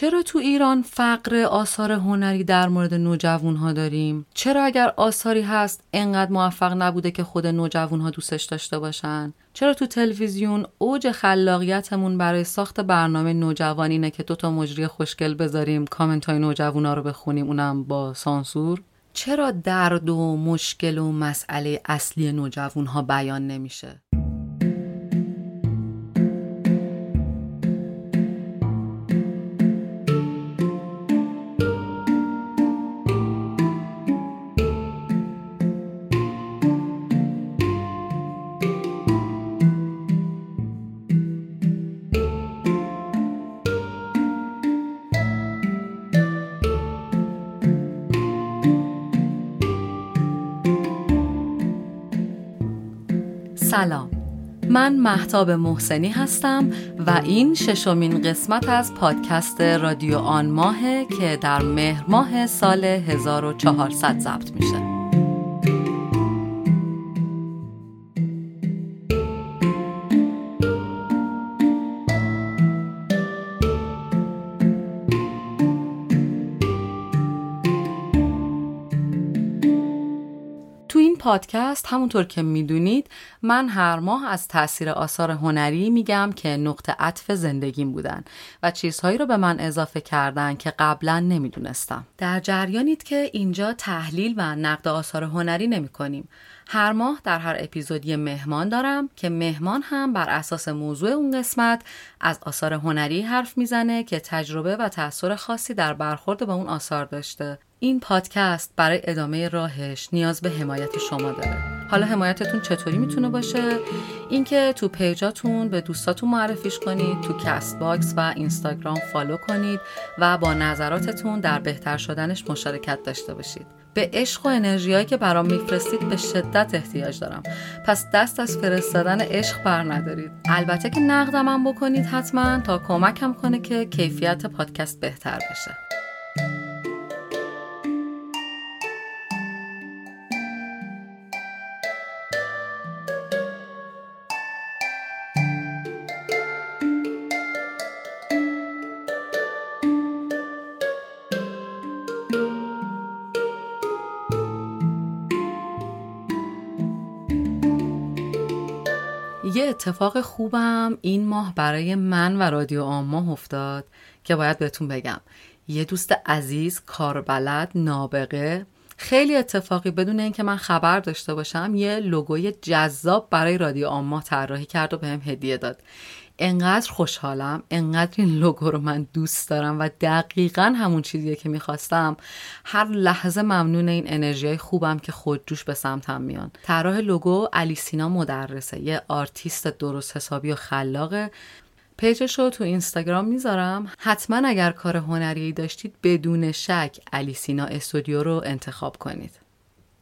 چرا تو ایران فقر آثار هنری در مورد نوجوان‌ها داریم؟ چرا اگر آثاری هست انقدر موفق نبوده که خود نوجوان‌ها دوستش داشته باشن؟ چرا تو تلویزیون اوج خلاقیتمون برای ساخت برنامه نوجوان اینه که دوتا مجری خوشگل بذاریم کامنت‌های نوجوانا رو بخونیم، اونم با سانسور؟ چرا درد و مشکل و مسئله اصلی نوجوان‌ها بیان نمیشه؟ سلام، من مهتاب محسنی هستم و این ششمین قسمت از پادکست رادیو آن ماهه که در مهر ماه سال 1400 ضبط میشه. پادکست همونطور که میدونید من هر ماه از تاثیر آثار هنری میگم که نقطه عطف زندگیم بودن و چیزهایی رو به من اضافه کردن که قبلا نمیدونستم. در جریانید که اینجا تحلیل و نقد آثار هنری نمی‌کنیم. هر ماه در هر اپیزود یه مهمان دارم که مهمان هم بر اساس موضوع اون قسمت از آثار هنری حرف میزنه که تجربه و تأثیر خاصی در برخورد با اون آثار داشته. این پادکست برای ادامه راهش نیاز به حمایت شما داره. حالا حمایتتون چطوری میتونه باشه؟ اینکه تو پیجاتون به دوستاتون معرفیش کنید، تو کست باکس و اینستاگرام فالو کنید و با نظراتتون در بهتر شدنش مشارکت داشته باشید. به عشق و انرژیایی که برام میفرستید به شدت احتیاج دارم، پس دست از فرستادن عشق بر ندارید. البته که نقدمم بکنید حتما تا کمکم کنه که کیفیت پادکست بهتر بشه. یه اتفاق خوبم این ماه برای من و رادیو آن ماه افتاد که باید بهتون بگم. یه دوست عزیز، کاربلد، نابغه، خیلی اتفاقی بدون اینکه من خبر داشته باشم یه لوگوی جذاب برای رادیو آن ماه طراحی کرد و بهم هدیه داد. انقدر خوشحالم، انقدر این لوگو رو من دوست دارم و دقیقاً همون چیزیه که میخواستم. هر لحظه ممنون این انرژیای خوبم که خودجوش به سمتم میان. طراح لوگو علی سینا مدرسه، یه آرتیست درست حسابی و خلاقه. پیجش رو تو اینستاگرام میذارم، حتما اگر کار هنری داشتید بدون شک علی سینا استودیو رو انتخاب کنید.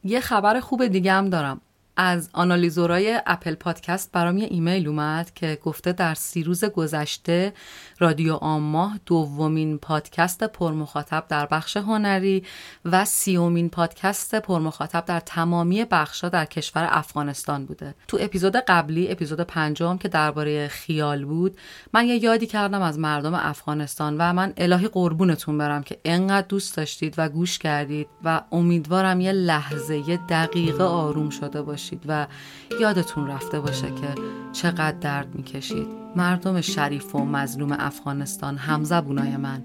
یه خبر خوب دیگه هم دارم. از آنالیزورای اپل پادکست برام یه ایمیل اومد که گفته در 3 روز گذشته رادیو آن ماه دومین پادکست پرمخاطب در بخش هنری و 30مین پادکست پرمخاطب در تمامی بخش‌ها در کشور افغانستان بوده. تو اپیزود قبلی، اپیزود 5 که درباره خیال بود، من یه یادی کردم از مردم افغانستان و من الهی قربونتون برم که انقدر دوست داشتید و گوش کردید و امیدوارم یه لحظه، یه دقیقه آروم شده باشید و یادتون رفته باشه که چقدر درد میکشید. مردم شریف و مظلوم افغانستان، همزبونای من،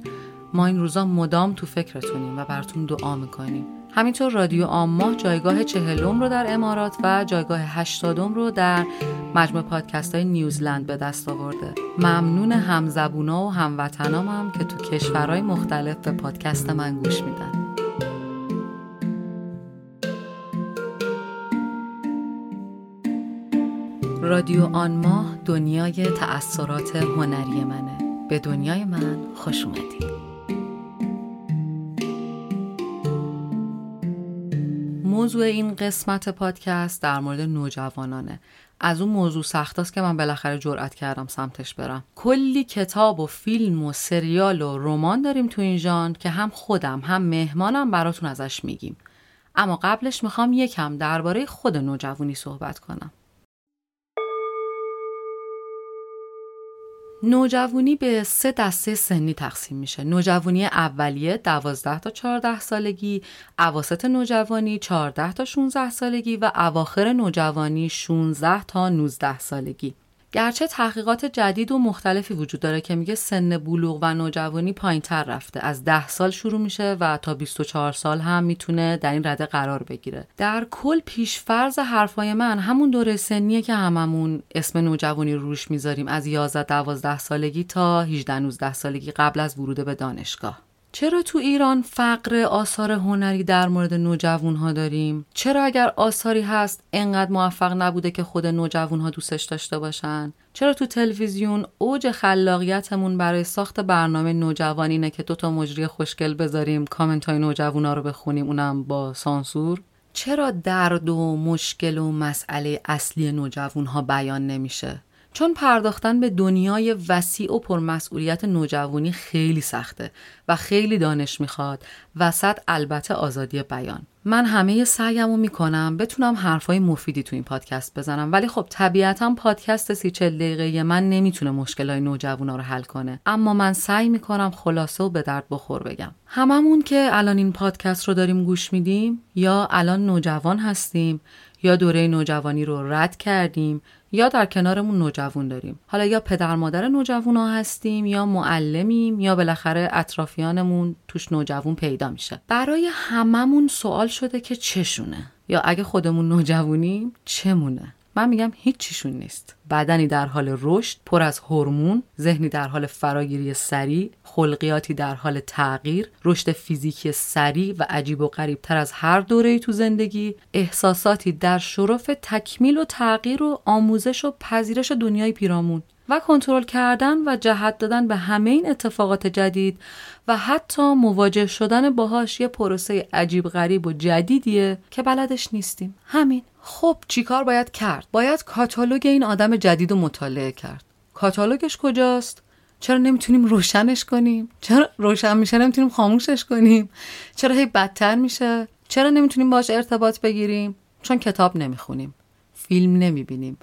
ما این روزا مدام تو فکرتونیم و براتون دعا میکنیم. همینطور رادیو آن ماه جایگاه 40 رو در امارات و جایگاه 80 رو در مجموع پادکست های نیوزلند به دست آورده. ممنون همزبونا و هموطنام هم که تو کشورهای مختلف به پادکست من گوش میدن. رادیو آن ماه دنیای تأثیرات هنری منه. به دنیای من خوش اومدید. موضوع این قسمت پادکست در مورد نوجوانانه. از اون موضوع سختاست که من بالاخره جرأت کردم سمتش برم. کلی کتاب و فیلم و سریال و رمان داریم تو این ژانر که هم خودم هم مهمانم براتون ازش میگیم. اما قبلش میخوام یکم درباره خود نوجوانی صحبت کنم. نوجوانی به 3 دسته سنی تقسیم میشه. نوجوانی اولیه 12 تا 14 سالگی، اواسط نوجوانی 14 تا 16 سالگی و اواخر نوجوانی 16 تا 19 سالگی. گرچه تحقیقات جدید و مختلفی وجود داره که میگه سن بلوغ و نوجوانی پایین‌تر رفته، از 10 سال شروع میشه و تا 24 سال هم میتونه در این رده قرار بگیره. در کل پیشفرض حرفای من همون دوره سنیه که هممون اسم نوجوانی روش میذاریم، از 11 تا 12 سالگی تا 18 19 سالگی قبل از ورود به دانشگاه. چرا تو ایران فقر آثار هنری در مورد نوجوان‌ها داریم؟ چرا اگر آثاری هست انقدر موفق نبوده که خود نوجوان‌ها دوستش داشته باشن؟ چرا تو تلویزیون اوج خلاقیتمون برای ساخت برنامه نوجوان اینه که دوتا مجری خوشگل بذاریم کامنت‌های نوجوان‌ها رو بخونیم، اونم با سانسور؟ چرا درد و مشکل و مسئله اصلی نوجوان‌ها بیان نمیشه؟ چون پرداختن به دنیای وسیع و پرمسئولیت نوجوانی خیلی سخته و خیلی دانش میخواد و وسط البته آزادی بیان. من همه سعیمو میکنم بتونم حرفای مفیدی تو این پادکست بزنم، ولی خب طبیعتاً پادکست 30-40 دقیقه‌ای من نمیتونه مشکلای نوجوانا رو حل کنه، اما من سعی میکنم خلاصه و به درد بخور بگم. هممون که الان این پادکست رو داریم گوش میدیم یا الان نوجوان هستیم یا دوره نوجوانی رو رد کردیم یا در کنارمون نوجوان داریم. حالا یا پدر مادر نوجوانا هستیم یا معلمیم یا بالاخره اطرافیانمون توش نوجوان پیدا میشه. برای هممون سوال شده که چشونه، یا اگه خودمون نوجوانیم چمونه؟ من میگم هیچ چیشون نیست. بدنی در حال رشد، پر از هورمون، ذهنی در حال فراگیری سریع، خلقیاتی در حال تغییر، رشد فیزیکی سریع و عجیب و غریب‌تر از هر دوره‌ای تو زندگی، احساساتی در شرف تکمیل و تغییر و آموزش و پذیرش دنیای پیرامون و کنترل کردن و جهت دادن به همه این اتفاقات جدید و حتی مواجه شدن باهاش یه پروسه عجیب غریب و جدیدیه که بلدش نیستیم. همین. خب چیکار باید کرد؟ باید کاتالوگ این آدم جدید رو مطالعه کرد. کاتالوگش کجاست؟ چرا نمیتونیم روشنش کنیم؟ چرا روشن میشه نمیتونیم خاموشش کنیم؟ چرا هی بدتر میشه؟ چرا نمیتونیم باهاش ارتباط بگیریم؟ چون کتاب نمیخونیم، فیلم نمیبینیم،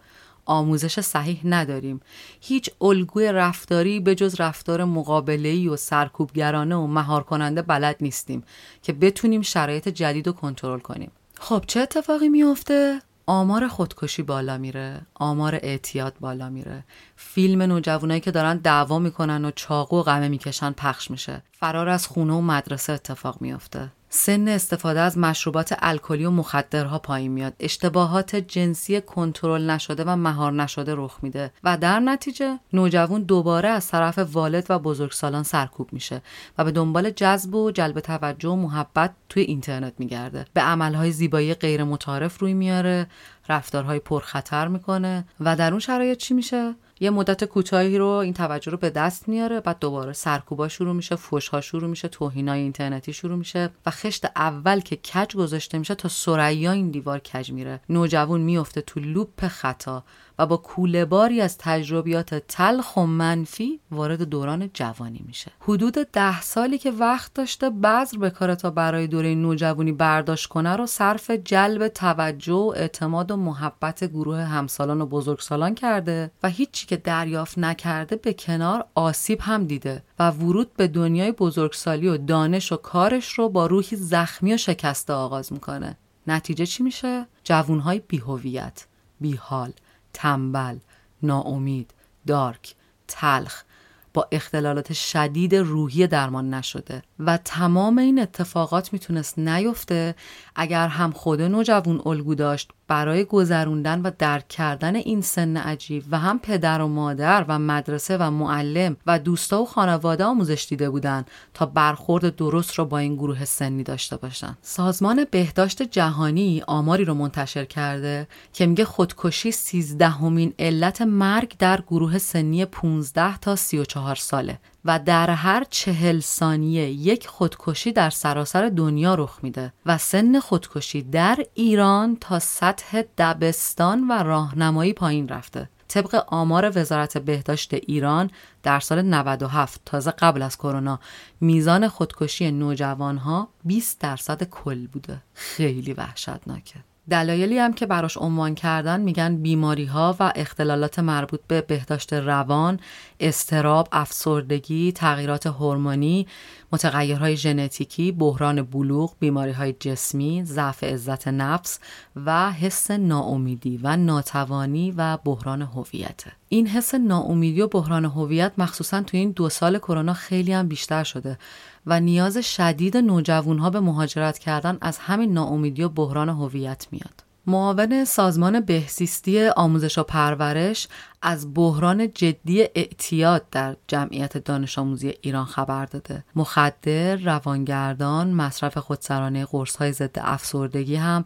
آموزش صحیح نداریم، هیچ الگوی رفتاری به جز رفتار مقابله‌ای و سرکوبگرانه و مهار کننده بلد نیستیم که بتونیم شرایط جدید رو کنترل کنیم. خب چه اتفاقی میفته؟ آمار خودکشی بالا میره، آمار اعتیاد بالا میره، فیلم نوجوانایی که دارن دعوا میکنن و چاقو و قمه میکشن پخش میشه، فرار از خونه و مدرسه اتفاق میفته، سن استفاده از مشروبات الکلی و مخدرها پایین میاد، اشتباهات جنسی کنترل نشده و مهار نشده رخ میده و در نتیجه نوجوان دوباره از طرف والد و بزرگسالان سرکوب میشه و به دنبال جذب و جلب توجه و محبت توی اینترنت میگرده، به عملهای زیبایی غیر متعارف روی میاره، رفتارهای پرخطر میکنه و در اون شرایط چی میشه؟ یه مدت کوتاهی رو این توجه رو به دست میاره، بعد دوباره سرکوبا شروع میشه، فحش‌ها شروع میشه، توهینای اینترنتی شروع میشه و خشت اول که کج گذاشته میشه تا ثریا این دیوار کج میره. نوجوان میفته تو لوپ خطا و با کوله باری از تجربیات تلخ و منفی وارد دوران جوانی میشه. حدود 10 سالی که وقت داشته بذر بکاره تا برای دوره نوجوانی برداشت کنه رو صرف جلب توجه و اعتماد و محبت گروه همسالان و بزرگسالان کرده و هیچی که دریافت نکرده به کنار آسیب هم دیده و ورود به دنیای بزرگسالی و دانش و کارش رو با روحی زخمی و شکسته آغاز میکنه. نتیجه چی میشه؟ جوانهای بی‌هویت، بی‌حال، تنبل، ناامید، دارک، تلخ، با اختلالات شدید روحی درمان نشده و تمام این اتفاقات میتونست نیفته اگر هم خود نوجوان الگو داشت برای گذروندن و درک کردن این سن عجیب و هم پدر و مادر و مدرسه و معلم و دوستا و خانواده آموزش دیده بودن تا برخورد درست رو با این گروه سنی داشته باشن. سازمان بهداشت جهانی آماری رو منتشر کرده که میگه خودکشی 13مین علت مرگ در گروه سنی 15 تا 34 ساله و در هر 40 ثانیه یک خودکشی در سراسر دنیا رخ میده و سن خودکشی در ایران تا سطح دبستان و راهنمایی پایین رفته. طبق آمار وزارت بهداشت ایران در سال 97 تازه قبل از کرونا میزان خودکشی نوجوانها 20% کل بوده. خیلی وحشتناکه. دلایلی هم که براش عنوان کردن میگن بیماری‌ها و اختلالات مربوط به بهداشت روان، اضطراب، افسردگی، تغییرات هورمونی، متغیرهای ژنتیکی، بحران بلوغ، بیماری‌های جسمی، ضعف عزت نفس و حس ناامیدی و ناتوانی و بحران هویت. این حس ناامیدی و بحران هویت مخصوصاً تو این 2 سال کرونا خیلی هم بیشتر شده و نیاز شدید نوجوان‌ها به مهاجرت کردن از همین ناامیدی و بحران هویت میاد. معاون سازمان بهزیستی آموزش و پرورش از بحران جدی اعتیاد در جمعیت دانش آموزی ایران خبر داده. مخدر، روانگردان، مصرف خودسرانه قرص‌های ضد افسردگی هم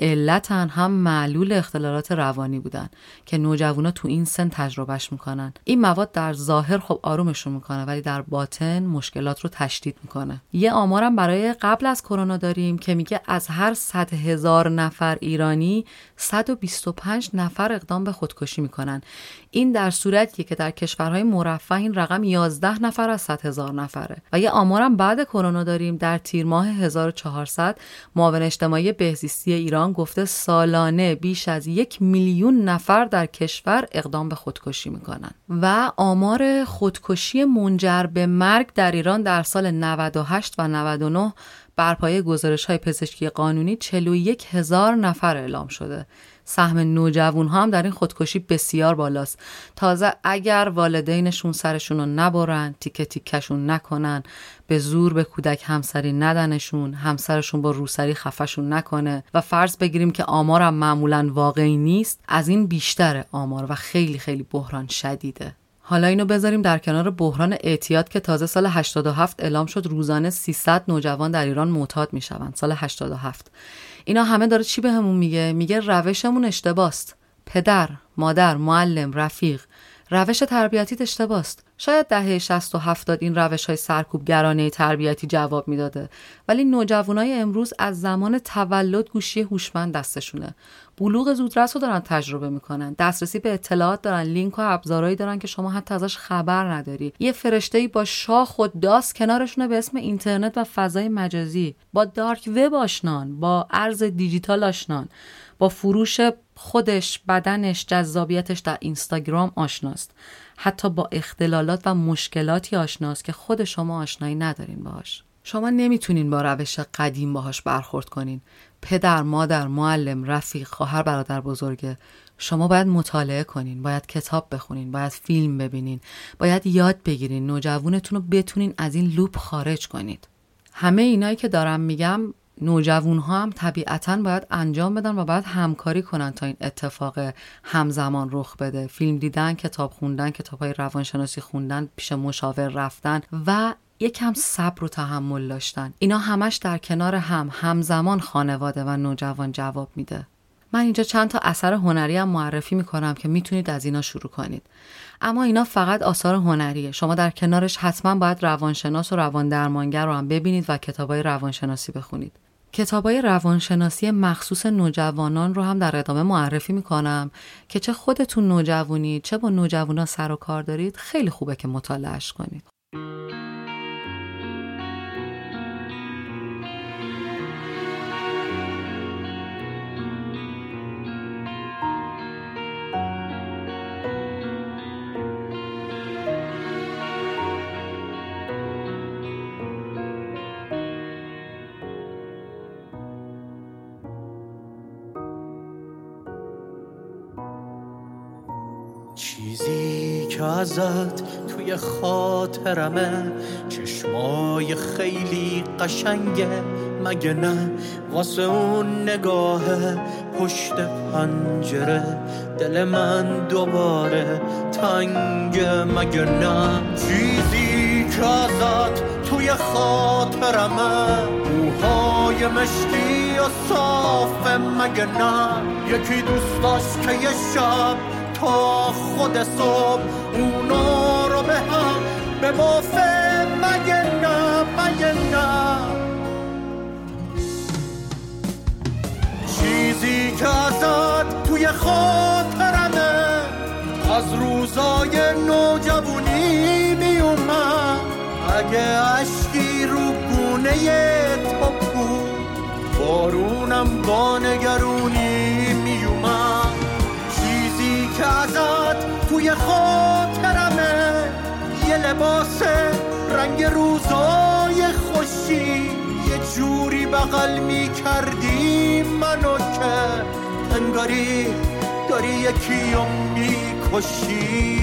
علتن هم معلول اختلالات روانی بودن که نوجوانا تو این سن تجربهش میکنن. این مواد در ظاهر خب آرومشون میکنه ولی در باطن مشکلات رو تشدید میکنه. یه آمارم برای قبل از کرونا داریم که میگه از هر 100 هزار نفر ایرانی 125 نفر اقدام به خودکشی میکنن. این در صورتیه که در کشورهای مرفه این رقم 11 نفر از 100 هزار نفره. و یه آمارم بعد کرونا داریم. در تیر ماه 1400 معاون اجتماعی بهزیستی ایران گفته سالانه بیش از 1 میلیون نفر در کشور اقدام به خودکشی میکنن و آمار خودکشی منجر به مرگ در ایران در سال 98 و 99 بر پایه گزارش‌های پزشکی قانونی 41,000 نفر اعلام شده. سهم نوجوان‌ها هم در این خودکشی بسیار بالاست. تازه اگر والدینشون سرشون رو نبرن، تیکه تیکشون نکنن، به زور به کودک همسری ندنشون، همسرشون با روسری خفشون نکنه و فرض بگیریم که آمارم معمولاً واقعی نیست، از این بیشتر آمار و خیلی خیلی بحران شدیده. حالا اینو بذاریم در کنار بحران اعتیاد که تازه سال 87 اعلام شد روزانه 300 نوجوان در ایران معتاد میشوند. سال 87 اینا همه داره چی بهمون میگه؟ میگه روشمون اشتباهست. پدر، مادر، معلم، رفیق، روش تربیتیت اشتباهست. شاید دهه 60 و 70 این روش‌های سرکوبگرانه تربیتی جواب میداده ولی نوجوانای امروز از زمان تولد گوشی هوشمند دستشونه. بلوغ زودرس رو دارن تجربه میکنن، دسترسی به اطلاعات دارن، لینک و ابزارهایی دارن که شما حتی ازش خبر نداری. یه فرشته‌ای با شاخ و داس کنارشونه به اسم اینترنت و فضای مجازی، با دارک وب آشنان، با ارز دیجیتال آشنان، با فروش خودش، بدنش، جذابیتش در اینستاگرام آشناست. حتی با اختلالات و مشکلاتی آشناست که خود شما آشنایی ندارین باهاش. شما نمیتونین با روش قدیم باهاش برخورد کنین. پدر، مادر، معلم، رفیق، خواهر، برادر بزرگه. شما باید مطالعه کنین، باید کتاب بخونین، باید فیلم ببینین، باید یاد بگیرین. نوجوانتون رو بتونین از این لوپ خارج کنید. همه اینایی که دارم میگم نوجوان‌ها هم طبیعتاً باید انجام بدن و باید همکاری کنن تا این اتفاق همزمان رخ بده. فیلم دیدن، کتاب خوندن، کتاب‌های روانشناسی خوندن، پیش مشاور رفتن و یکم صبر و تحمل داشتن. اینا همش در کنار همزمان خانواده و نوجوان جواب میده. من اینجا چند تا اثر هنری هم معرفی میکنم که میتونید از اینا شروع کنید. اما اینا فقط آثار هنریه. شما در کنارش حتما باید روانشناس و رواندرمانگر رو هم ببینید و کتاب‌های روانشناسی بخونید. کتاب‌های روانشناسی مخصوص نوجوانان رو هم در ادامه معرفی میکنم که چه خودتون نوجوانی چه با نوجوانا سر و کار دارید خیلی خوبه که مطالعهش کنید. چیزی که ازت توی خاطرمه، چشمای خیلی قشنگه مگه نه، واسه اون نگاه پشت پنجره دل من دوباره تنگه مگه نه. چیزی که ازت توی خاطرمه، موهای مشکی و صافه مگه نه، یکی دوست داشت که یه شب تا خود صبح اونا رو به هم به بافه مگه نه مگه نه. چیزی که ازت توی خاطرمه، از روزای نوجوانی می اومد، اگه عشقی رو گونه تو بود بارونم با نگرونی میومد، چیزی که ازت توی خاطرمه یه لباس رنگ روزای خوشی، یه جوری بغل میکردی منو که انگاری داری یکیو میکشی.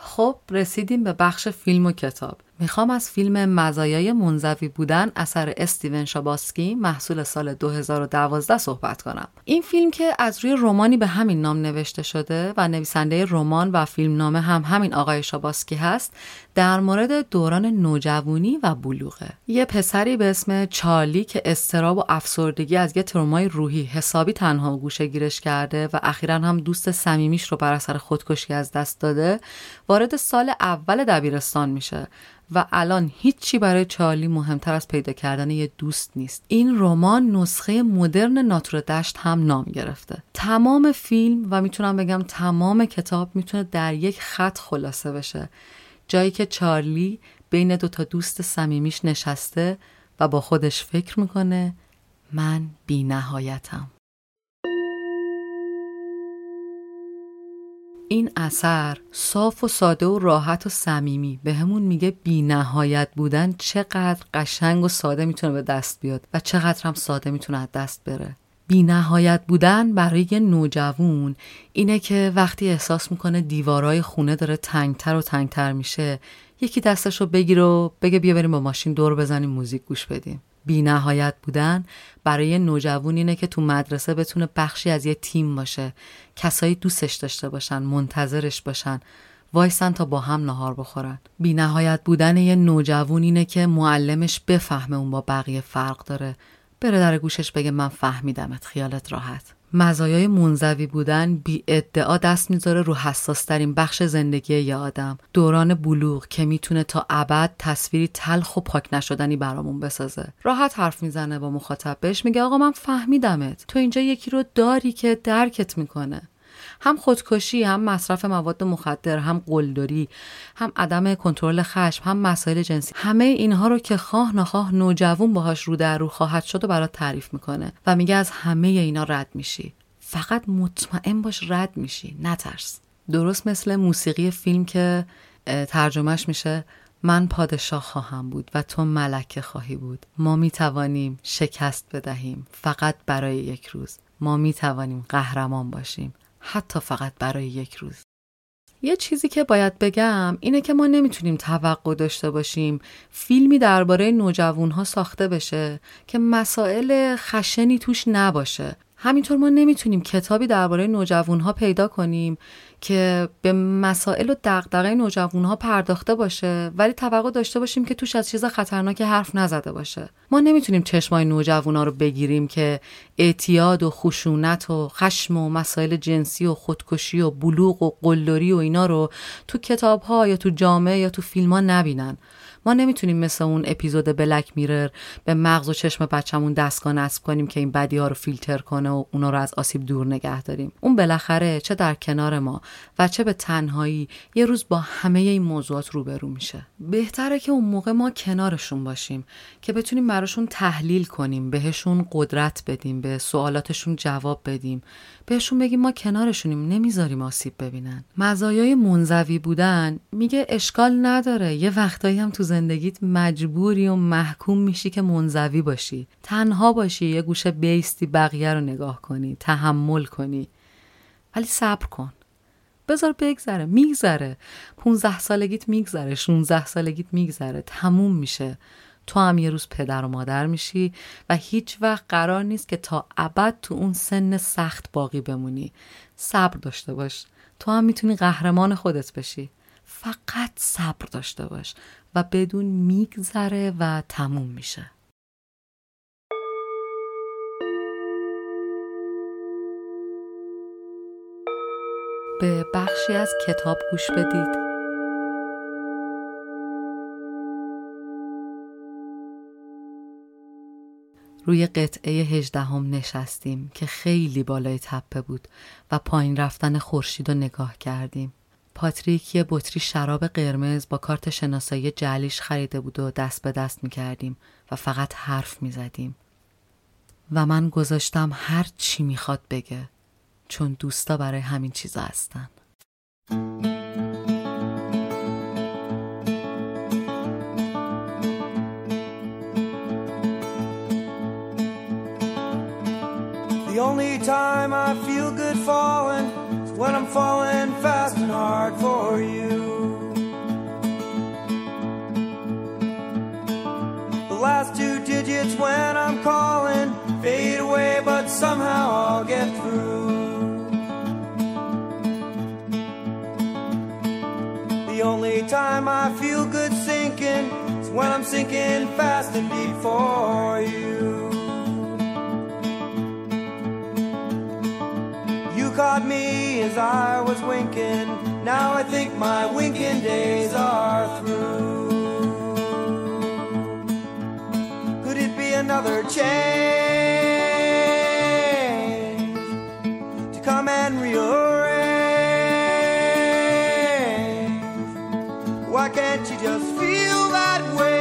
خب رسیدیم به بخش فیلم و کتاب. میخوام از فیلم مزایای منزوی بودن اثر استیون چباسکی محصول سال 2012 صحبت کنم. این فیلم که از روی رمانی به همین نام نوشته شده و نویسنده رمان و فیلمنامه هم همین آقای چباسکی هست، در مورد دوران نوجوانی و بلوغه. یه پسری به اسم چارلی که اضطراب و افسردگی از یه ترومای روحی حسابی تنها گوشه گیرش کرده و اخیراً هم دوست صمیمیش رو بر اثر خودکشی از دست داده، وارد سال اول دبیرستان میشه و الان هیچی برای چارلی مهمتر از پیدا کردن یه دوست نیست. این رمان نسخه مدرن ناتور دشت هم نام گرفته. تمام فیلم و میتونم بگم تمام کتاب میتونه در یک خط خلاصه بشه، جایی که چارلی بین دوتا دوست صمیمیش نشسته و با خودش فکر میکنه من بی نهایتم. این اثر صاف و ساده و راحت و صمیمی به همون میگه بی نهایت بودن چقدر قشنگ و ساده میتونه به دست بیاد و چقدر هم ساده میتونه از دست بره. بی نهایت بودن برای یه نوجوان اینه که وقتی احساس میکنه دیوارای خونه داره تنگتر و تنگتر میشه، یکی دستشو بگیر و بگه بیا بریم با ماشین دور بزنیم موزیک گوش بدیم. بی نهایت بودن برای نوجوان اینه که تو مدرسه بتونه بخشی از یه تیم باشه، کسایی دوستش داشته باشن، منتظرش باشن، وایسن تا با هم نهار بخورن. بی نهایت بودن یه نوجوان اینه که معلمش بفهمه اون با بقیه فرق داره، بره در گوشش بگه من فهمیدمت خیالت راحت. مزایای منزوی بودن بی ادعا دست میذاره رو حساس ترین بخش زندگی یه آدم، دوران بلوغ که میتونه تا ابد تصویری تلخ و پاک نشدنی برامون بسازه. راحت حرف میزنه با مخاطبش، میگه آقا من فهمیدمت، تو اینجا یکی رو داری که درکت میکنه. هم خودکشی، هم مصرف مواد مخدر، هم قلدری، هم عدم کنترل خشم، هم مسائل جنسی، همه اینها رو که خواه نخواه نوجوان باهاش رو در رو خواهد شد و برات تعریف میکنه و میگه از همه اینا رد میشی، فقط مطمئن باش رد میشی، نترس. درست مثل موسیقی فیلم که ترجمهش میشه من پادشاه خواهم بود و تو ملکه خواهی بود، ما میتوانیم شکست بدهیم فقط برای یک روز، ما میتوانیم قهرمان باشیم حتی فقط برای یک روز. یه چیزی که باید بگم اینه که ما نمیتونیم توقع داشته باشیم فیلمی درباره نوجوانها ساخته بشه که مسائل خشنی توش نباشه. همینطور ما نمیتونیم کتابی درباره نوجوانها پیدا کنیم که به مسائل و دغدغه نوجوانها پرداخته باشه ولی توقع داشته باشیم که توش از چیز خطرناکی حرف نزده باشه. ما نمیتونیم چشمای نوجوانا رو بگیریم که اعتیاد و خشونت و خشم و مسائل جنسی و خودکشی و بلوغ و قلدری و اینا رو تو کتاب‌ها یا تو جامعه یا تو فیلم‌ها نبینن. ما نمیتونیم مثل اون اپیزود بلک میرر به مغز و چشم بچمون دستگاه نصب کنیم که این بدی‌ها رو فیلتر کنه و اونا رو از آسیب دور نگه داریم. اون بالاخره چه در کنار ما و چه به تنهایی یه روز با همه این موضوعات روبرو میشه. بهتره که اون موقع ما کنارشون باشیم که بتونیم براشون تحلیل کنیم، بهشون قدرت بدیم، به سوالاتشون جواب بدیم، بهشون بگیم ما کنارشونیم، نمیذاریم آسیب ببینن. مزایای منزوی بودن میگه اشکال نداره یه وقتایی هم تو زندگیت مجبوری و محکوم میشی که منزوی باشی، تنها باشی، یه گوشه بیستی بقیه رو نگاه کنی، تحمل کنی، ولی صبر کن، بذار بگذره. میگذره، 15 سالگیت میگذره، 16 سالگیت میگذره، تموم میشه. تو هم یه روز پدر و مادر میشی و هیچ وقت قرار نیست که تا ابد تو اون سن سخت باقی بمونی. صبر داشته باش، تو هم میتونی قهرمان خودت بشی، فقط صبر داشته باش و بدون میگذره و تموم میشه. به بخشی از کتاب گوش بدید. روی قطعه 18 نشستیم که خیلی بالای تپه بود و پایین رفتن خورشید رو نگاه کردیم. پاتریک یه بطری شراب قرمز با کارت شناسایی جعلیش خریده بود و دست به دست می‌کردیم و فقط حرف می‌زدیم. و من گذاشتم هر چی می‌خواد بگه، چون دوستا برای همین چیزا هستن. The only time I feel good falling is when I'm falling fast and hard for you. The last two digits when I'm calling fade away, but somehow I'll get through. The only time I feel good sinking is when I'm sinking fast and deep for you. Caught me as I was winking. Now I think my winking days are through. Could it be another change to come and rearrange? Why can't you just feel that way?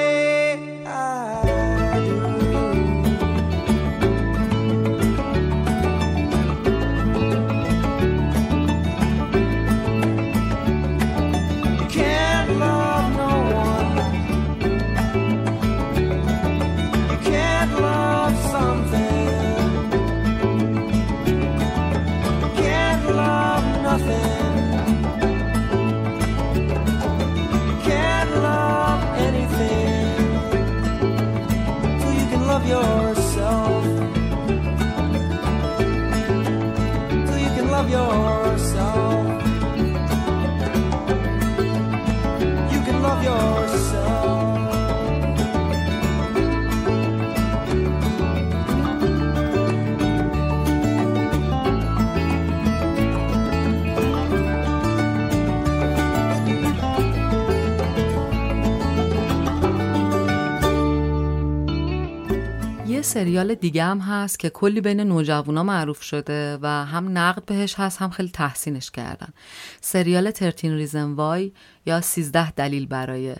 سریال دیگه هم هست که کلی بین نوجوانا معروف شده و هم نقد بهش هست، هم خیلی تحسینش کردن. سریال 13 ریزن وای یا 13 دلیل برای.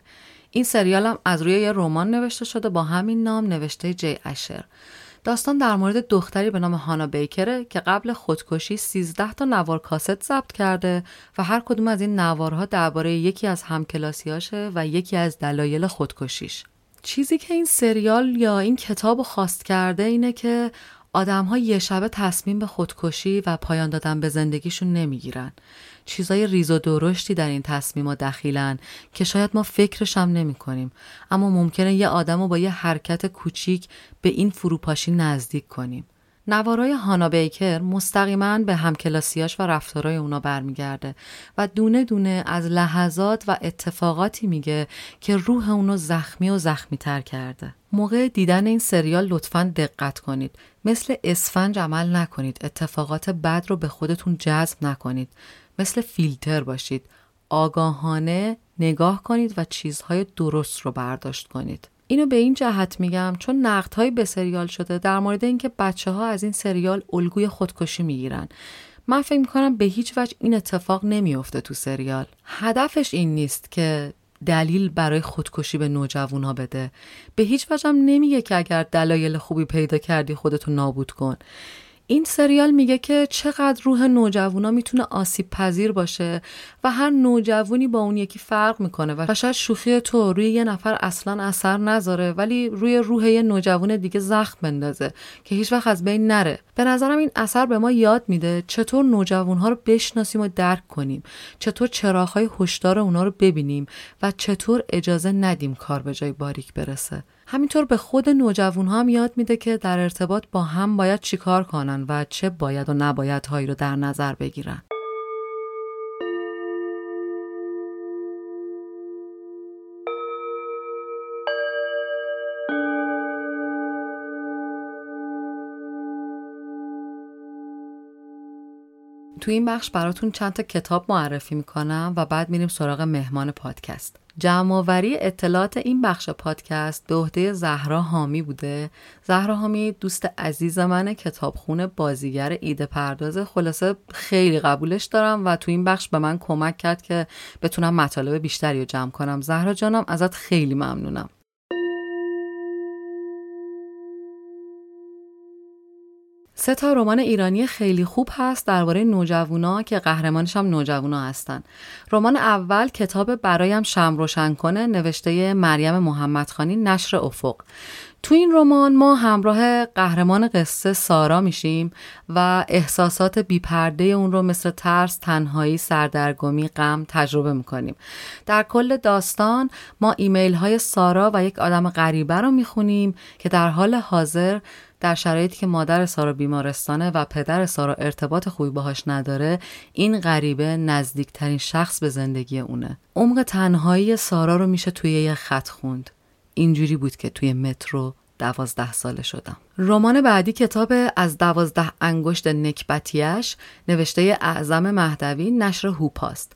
این سریال هم از روی یه رمان نوشته شده با همین نام، نوشته جی اشر. داستان در مورد دختری به نام هانا بیکره که قبل خودکشی 13 تا نوار کاست ضبط کرده و هر کدوم از این نوارها درباره یکی از همکلاسیاشه و یکی از دلایل خودکشیش. چیزی که این سریال یا این کتابو خواست کرده اینه که آدم‌ها یه شبه تصمیم به خودکشی و پایان دادن به زندگیشون نمیگیرن. چیزای ریز و درشتی در این تصمیم‌ها دخیلن که شاید ما فکرش هم نمی‌کنیم، اما ممکنه یه آدمو با یه حرکت کوچیک به این فروپاشی نزدیک کنیم. نوارای هانا بیکر مستقیما به همکلاسیاش و رفتارای اونا برمیگرده و دونه دونه از لحظات و اتفاقاتی میگه که روح اونو زخمی و زخمی‌تر کرده. موقع دیدن این سریال لطفاً دقت کنید. مثل اسفنج عمل نکنید. اتفاقات بد رو به خودتون جذب نکنید. مثل فیلتر باشید. آگاهانه نگاه کنید و چیزهای درست رو برداشت کنید. اینو به این جهت میگم چون نقدهای به سریال شده در مورد اینکه بچه‌ها از این سریال الگوی خودکشی میگیرن. من فکر میکنم به هیچ وجه این اتفاق نمیفته تو سریال. هدفش این نیست که دلیل برای خودکشی به نوجوان‌ها بده. به هیچ وجه هم نمیگه که اگر دلایل خوبی پیدا کردی خودتو نابود کن. این سریال میگه که چقدر روح نوجوانا میتونه آسیب پذیر باشه و هر نوجوانی با اون یکی فرق میکنه و شاید شوخی تو روی یه نفر اصلا اثر نذاره ولی روی روح یه نوجوان دیگه زخم بندازه که هیچ وقت از بین نره. به نظرم این اثر به ما یاد میده چطور نوجوانها رو بشناسیم و درک کنیم، چطور چراغ‌های هشدار اونا رو ببینیم و چطور اجازه ندیم کار به جای باریک برسه. همینطور به خود نوجوان‌ها هم یاد میده که در ارتباط با هم باید چیکار کنن و چه باید و نباید هایی رو در نظر بگیرن. تو این بخش براتون چند تا کتاب معرفی میکنم و بعد میریم سراغ مهمان پادکست. جمع‌آوری اطلاعات این بخش پادکست به عهده زهرا حامی بوده. زهرا حامی دوست عزیز من، کتابخونه، بازیگر، ایده پرداز، خلاصه خیلی قبولش دارم و تو این بخش به من کمک کرد که بتونم مطالب بیشتری رو جمع کنم. زهرا جانم، ازت خیلی ممنونم. سه تا رمان ایرانی خیلی خوب هست درباره نوجوانا که قهرمانش هم نوجوانا هستن. رمان اول کتاب برایم شمع روشن کنه نوشته مریم محمدخانی، نشر افق. تو این رمان ما همراه قهرمان قصه سارا میشیم و احساسات بی‌پرده اون رو مثل ترس، تنهایی، سردرگمی، غم تجربه میکنیم. در کل داستان ما ایمیل های سارا و یک آدم غریبه رو میخونیم که در حال حاضر در شرایطی که مادر سارا بیمارستانه و پدر سارا ارتباط خوبی باهاش نداره، این غریبه نزدیکترین شخص به زندگی اونه. عمق تنهایی سارا رو میشه توی یه خط خوند. اینجوری بود که توی مترو 12 ساله شدم. رمان بعدی کتاب از 12 انگشت نکبتیش نوشته اعظم مهدوی، نشر هوپاست.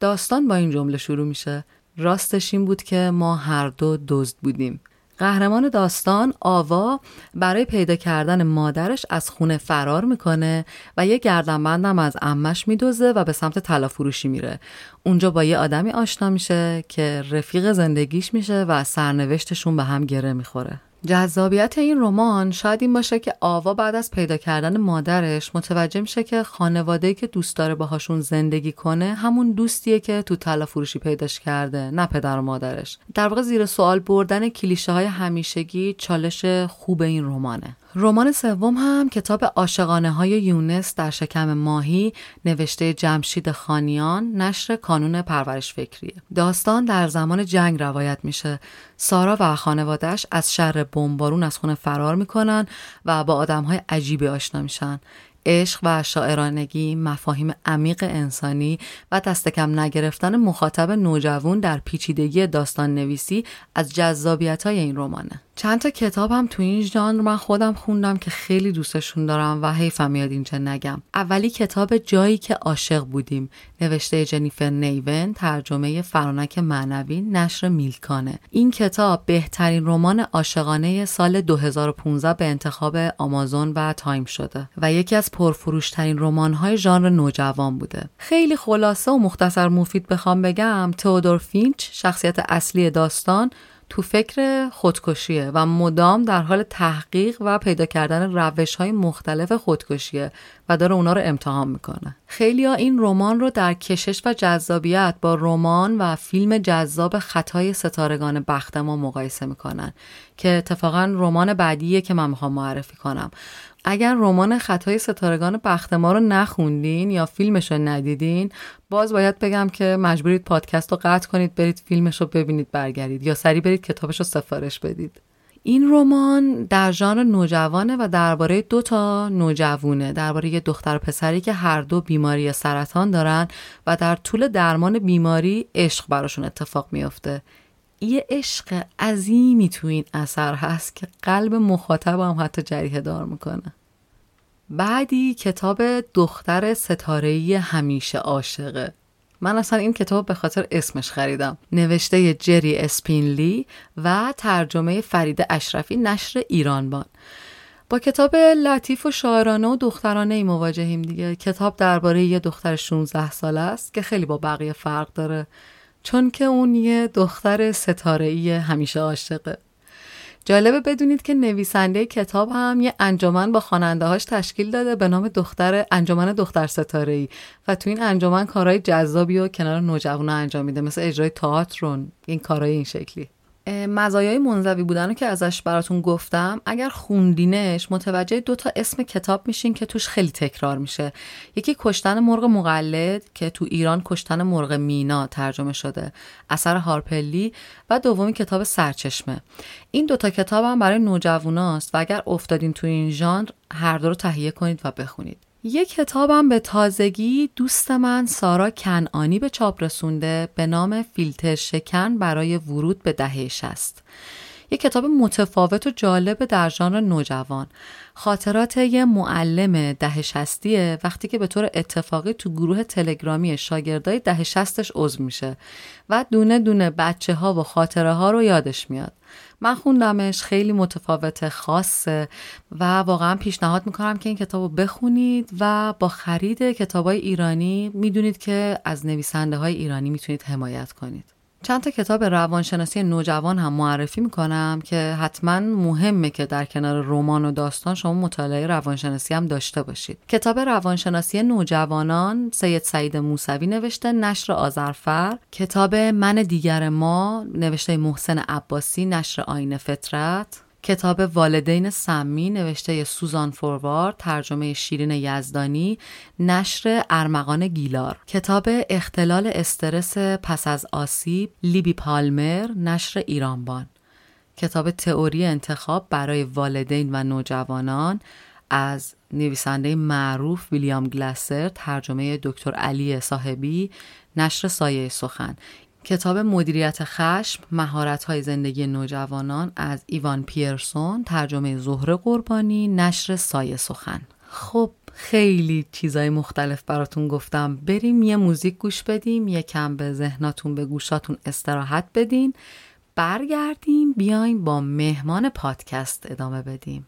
داستان با این جمله شروع میشه: راستش این بود که ما هر دو دزد بودیم. قهرمان داستان آوا برای پیدا کردن مادرش از خونه فرار میکنه و یه گردنبند هم از عمش میدوزه و به سمت طلافروشی میره. اونجا با یه آدمی آشنا میشه که رفیق زندگیش میشه و سرنوشتشون به هم گره میخوره. جذابیت این رمان شاید این باشه که آوا بعد از پیدا کردن مادرش متوجه میشه که خانواده‌ای که دوست داره باهاشون زندگی کنه همون دوستیه که تو طلافروشی پیداش کرده، نه پدر و مادرش. در واقع زیر سوال بردن کلیشه‌های همیشگی چالش خوب این رمانه. رمان سوم هم کتاب عاشقانه های یونس در شکم ماهی نوشته جمشید خانیان، نشر کانون پرورش فکریه. داستان در زمان جنگ روایت میشه. سارا و خانواده‌اش از شر بمبارون از خونه فرار میکنن و با آدم‌های عجیبی آشنا میشن. عشق و شاعرانگی، مفاهیم عمیق انسانی و دست کم نگرفتن مخاطب نوجوان در پیچیدگی داستان نویسی از جذابیت‌های این رمانه. چند تا کتاب هم تو این ژانر من خودم خوندم که خیلی دوستشون دارم و حیفم میاد اینجا نگم. اولی کتاب جایی که عاشق بودیم نوشته جنیفر نیون، ترجمه فرانک معنوی، نشر میلکانه. این کتاب بهترین رمان عاشقانه سال 2015 به انتخاب آمازون و تایم شده و یکی از پرفروشترین رمان‌های ژانر نوجوان بوده. خیلی خلاصه و مختصر مفید بخوام بگم، تئودور فینچ شخصیت اصلی داستان تو فکر خودکشیه و مدام در حال تحقیق و پیدا کردن روش‌های مختلف خودکشیه و داره اونا رو امتحان میکنه. خیلی‌ها این رمان رو در کشش و جذابیت با رمان و فیلم جذاب خطای ستارگان بخت ما مقایسه میکنن که اتفاقاً رمان بعدیه که من میخوام معرفی کنم. اگر رمان خطای ستارگان بخت ما رو نخوندین یا فیلمش رو ندیدین، باز باید بگم که مجبورید پادکست رو قطع کنید، برید فیلمش رو ببینید برگردید یا سریع برید کتابش رو سفارش بدید. این رمان در ژانر نوجوانه و درباره 2 تا نوجوونه، درباره یه دختر و پسری که هر دو بیماری سرطان دارن و در طول درمان بیماری عشق براشون اتفاق میفته. یه عشق عظیمی تو این اثر هست که قلب مخاطبم حتی جریحه دار میکنه. بعدی کتاب دختر ستاره‌ای همیشه عاشقه. من اصلا این کتاب به خاطر اسمش خریدم. نوشته جری اسپینلی و ترجمه فریده اشرفی، نشر ایرانبان. با کتاب لطیف و شاعرانه و دخترانه ای مواجهیم دیگه. کتاب درباره یه دختر 16 ساله است که خیلی با بقیه فرق داره، چون که اون یه دختر ستاره‌ای همیشه عاشقه. جالبه بدونید که نویسنده کتاب هم یه انجمن با خواننده‌هاش تشکیل داده به نام انجمن دختر ستاره‌ای و تو این انجمن کارهای جذابی و کنار نوجوانا انجام میده، مثل اجرای تئاتر، این کارهای این شکلی. مزایای منزوی بودن رو که ازش براتون گفتم، اگر خوندینش متوجه 2 تا اسم کتاب میشین که توش خیلی تکرار میشه. یکی کشتن مرغ مقلد که تو ایران کشتن مرغ مینا ترجمه شده، اثر هارپر لی، و دومی کتاب سرچشمه. این 2 تا کتاب هم برای نوجواناست و اگر افتادین تو این ژانر هر دو رو تهیه کنید و بخونید. یک کتابم به تازگی دوست من سارا کنعانی به چاپ رسونده به نام فیلتر شکن برای ورود به دهه 60. یک کتاب متفاوت و جالب در ژانر نوجوان. خاطرات یه معلم دهه شصتیه وقتی که به طور اتفاقی تو گروه تلگرامی شاگردای دهه شصتش عضو میشه و دونه دونه بچه ها و خاطره ها رو یادش میاد. من خوندمش، خیلی متفاوت، خاصه و واقعا پیشنهاد میکنم که این کتاب رو بخونید و با خرید کتابای ایرانی میدونید که از نویسنده های ایرانی میتونید حمایت کنید. چند تا کتاب روانشناسی نوجوان هم معرفی میکنم که حتما مهمه که در کنار رمان و داستان شما مطالعه روانشناسی هم داشته باشید. کتاب روانشناسی نوجوانان سید موسوی نوشته، نشر آذرفر. کتاب من دیگر ما نوشته محسن عباسی، نشر آینه فطرت. کتاب والدین سمی نوشته سوزان فوروارد، ترجمه شیرین یزدانی، نشر ارمغان گیلار. کتاب اختلال استرس پس از آسیب لیبی پالمر، نشر ایرانبان. کتاب تئوری انتخاب برای والدین و نوجوانان از نویسنده معروف ویلیام گلاسر، ترجمه دکتر علی صاحبی، نشر سایه سخن. کتاب مدیریت خشم، مهارت‌های زندگی نوجوانان از ایوان پیرسون، ترجمه زهره قربانی، نشر سایه سخن. خب خیلی چیزای مختلف براتون گفتم. بریم یه موزیک گوش بدیم، یکم به ذهناتون، به گوشاتون استراحت بدین، برگردیم بیایم با مهمان پادکست ادامه بدیم.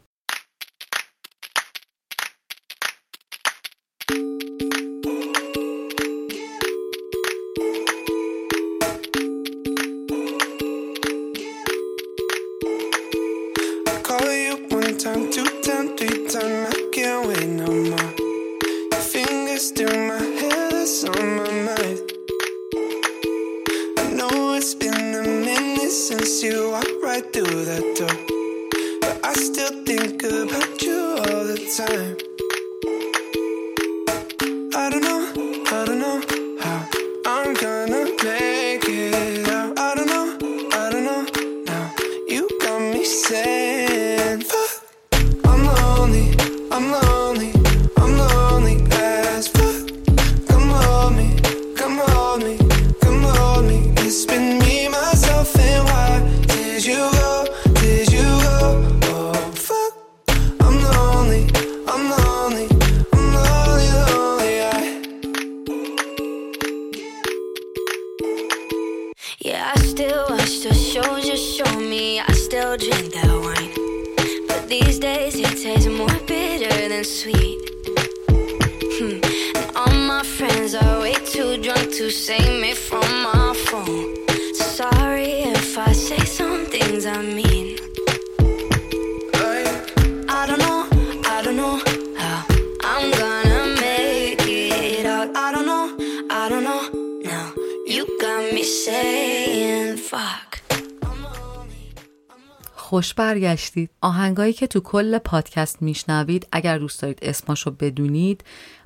خوش برگشتید. آهنگایی که تو کل پادکست میشنوید اگر دوست دارید اسماشو بدونید،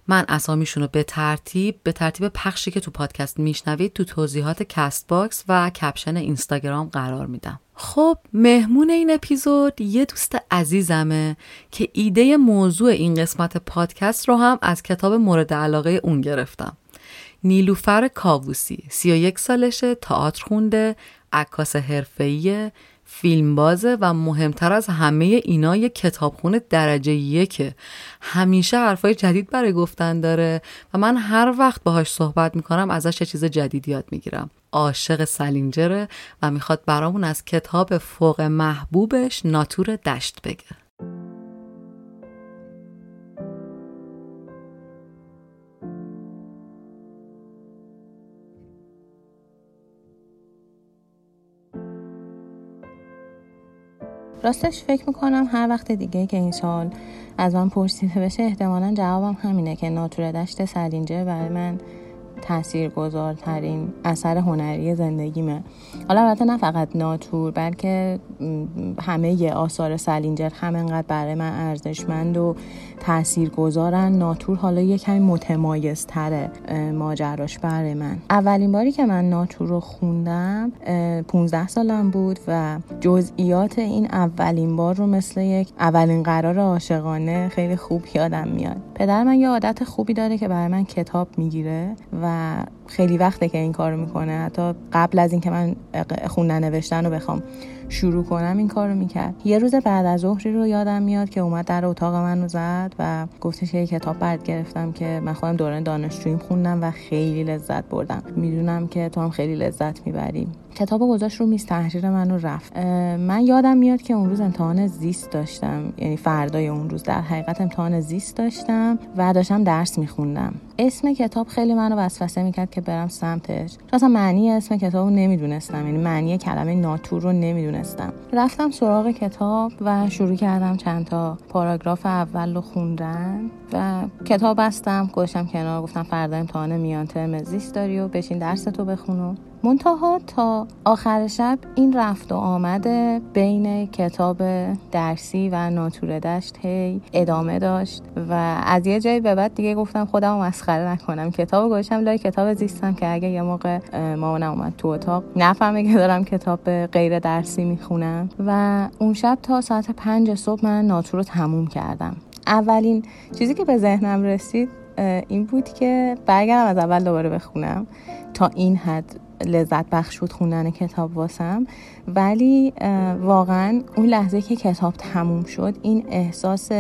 من اسامیشون رو به ترتیب پخشی که تو پادکست میشنوید تو توضیحات کست باکس و کپشن اینستاگرام قرار میدم. خب مهمون این اپیزود یه دوست عزیزمه که ایده موضوع این قسمت پادکست رو هم از کتاب مورد علاقه اون گرفتم. نیلوفر کاووسی 31 سالشه، تئاتر خونده، عکاس حرفه‌ایه، فیلمبازه و مهمتر از همه اینا یک کتابخونه درجه یکه. همیشه حرفای جدید برای گفتن داره و من هر وقت باهاش صحبت میکنم ازش یه چیز جدید یاد میگیرم. عاشق سالینجره و میخواد برامون از کتاب فوق محبوبش ناتور دشت بگه. راستش فکر میکنم هر وقت دیگه که این سال از من پرسیده بشه احتمالاً جوابم همینه که ناتور دشت سالینجر برای من تاثیرگذارترین اثر هنری زندگیمه. حالا البته نه فقط ناتور بلکه همه ی آثار سالینجر هم انقدر برای من ارزشمند و تاثیرگذارن. ناتور حالا یکم متمایزتره ماجراش برای من. اولین باری که من ناتور رو خوندم 15 سالم بود و جزئیات این اولین بار رو مثل یک اولین قرار عاشقانه خیلی خوب یادم میاد. پدر من یه عادت خوبی داره که برای من کتاب میگیره و خیلی وقته که این کارو میکنه، حتی قبل از اینکه من خوندن نوشتن رو بخوام شروع کنم این کارو میکرد. یه روز بعد از ظهری رو یادم میاد که اومد در اتاق منو زد و گفتش یه کتاب برد گرفتم که من خودم دوران دانشجوییم خوندم و خیلی لذت بردم، میدونم که تو هم خیلی لذت میبری. کتابو گذاشت رو میز تحریر منو رفت. من یادم میاد که اون روز امتحان زیست داشتم، یعنی فردای اون روز در حقیقت امتحان زیست داشتم و داشتم درس میخوندم. اسم کتاب خیلی منو وسوسه میکرد که برم سمتش، چون اصلا معنی اسم کتابو نمیدونستم، یعنی معنی کلمه ناتور رو نمیدونستم. رفتم سراغ کتاب و شروع کردم چند تا پاراگراف اول رو خوندن و کتاب بستم، گذاشتم کنار، گفتم فردا امتحان میان ترم زیست داری و بشین درستو بخونو. منتها تا آخر شب این رفت و آمده بین کتاب درسی و ناتور دشت هی ادامه داشت و از یه جایی به بعد دیگه گفتم خودمو مسخره نکنم، کتابو گذاشتم لای کتاب زیستم که اگه یه موقع مامانم اومد تو اتاق نفهمه که دارم کتاب غیر درسی میخونم. و اون شب تا ساعت 5 صبح من ناتور رو تموم کردم. اولین چیزی که به ذهنم رسید این بود که برگردم از اول دوباره بخونم، تا این حد لذت بخش بود خوندن کتاب واسم. ولی واقعا اون لحظه که کتاب تموم شد این احساس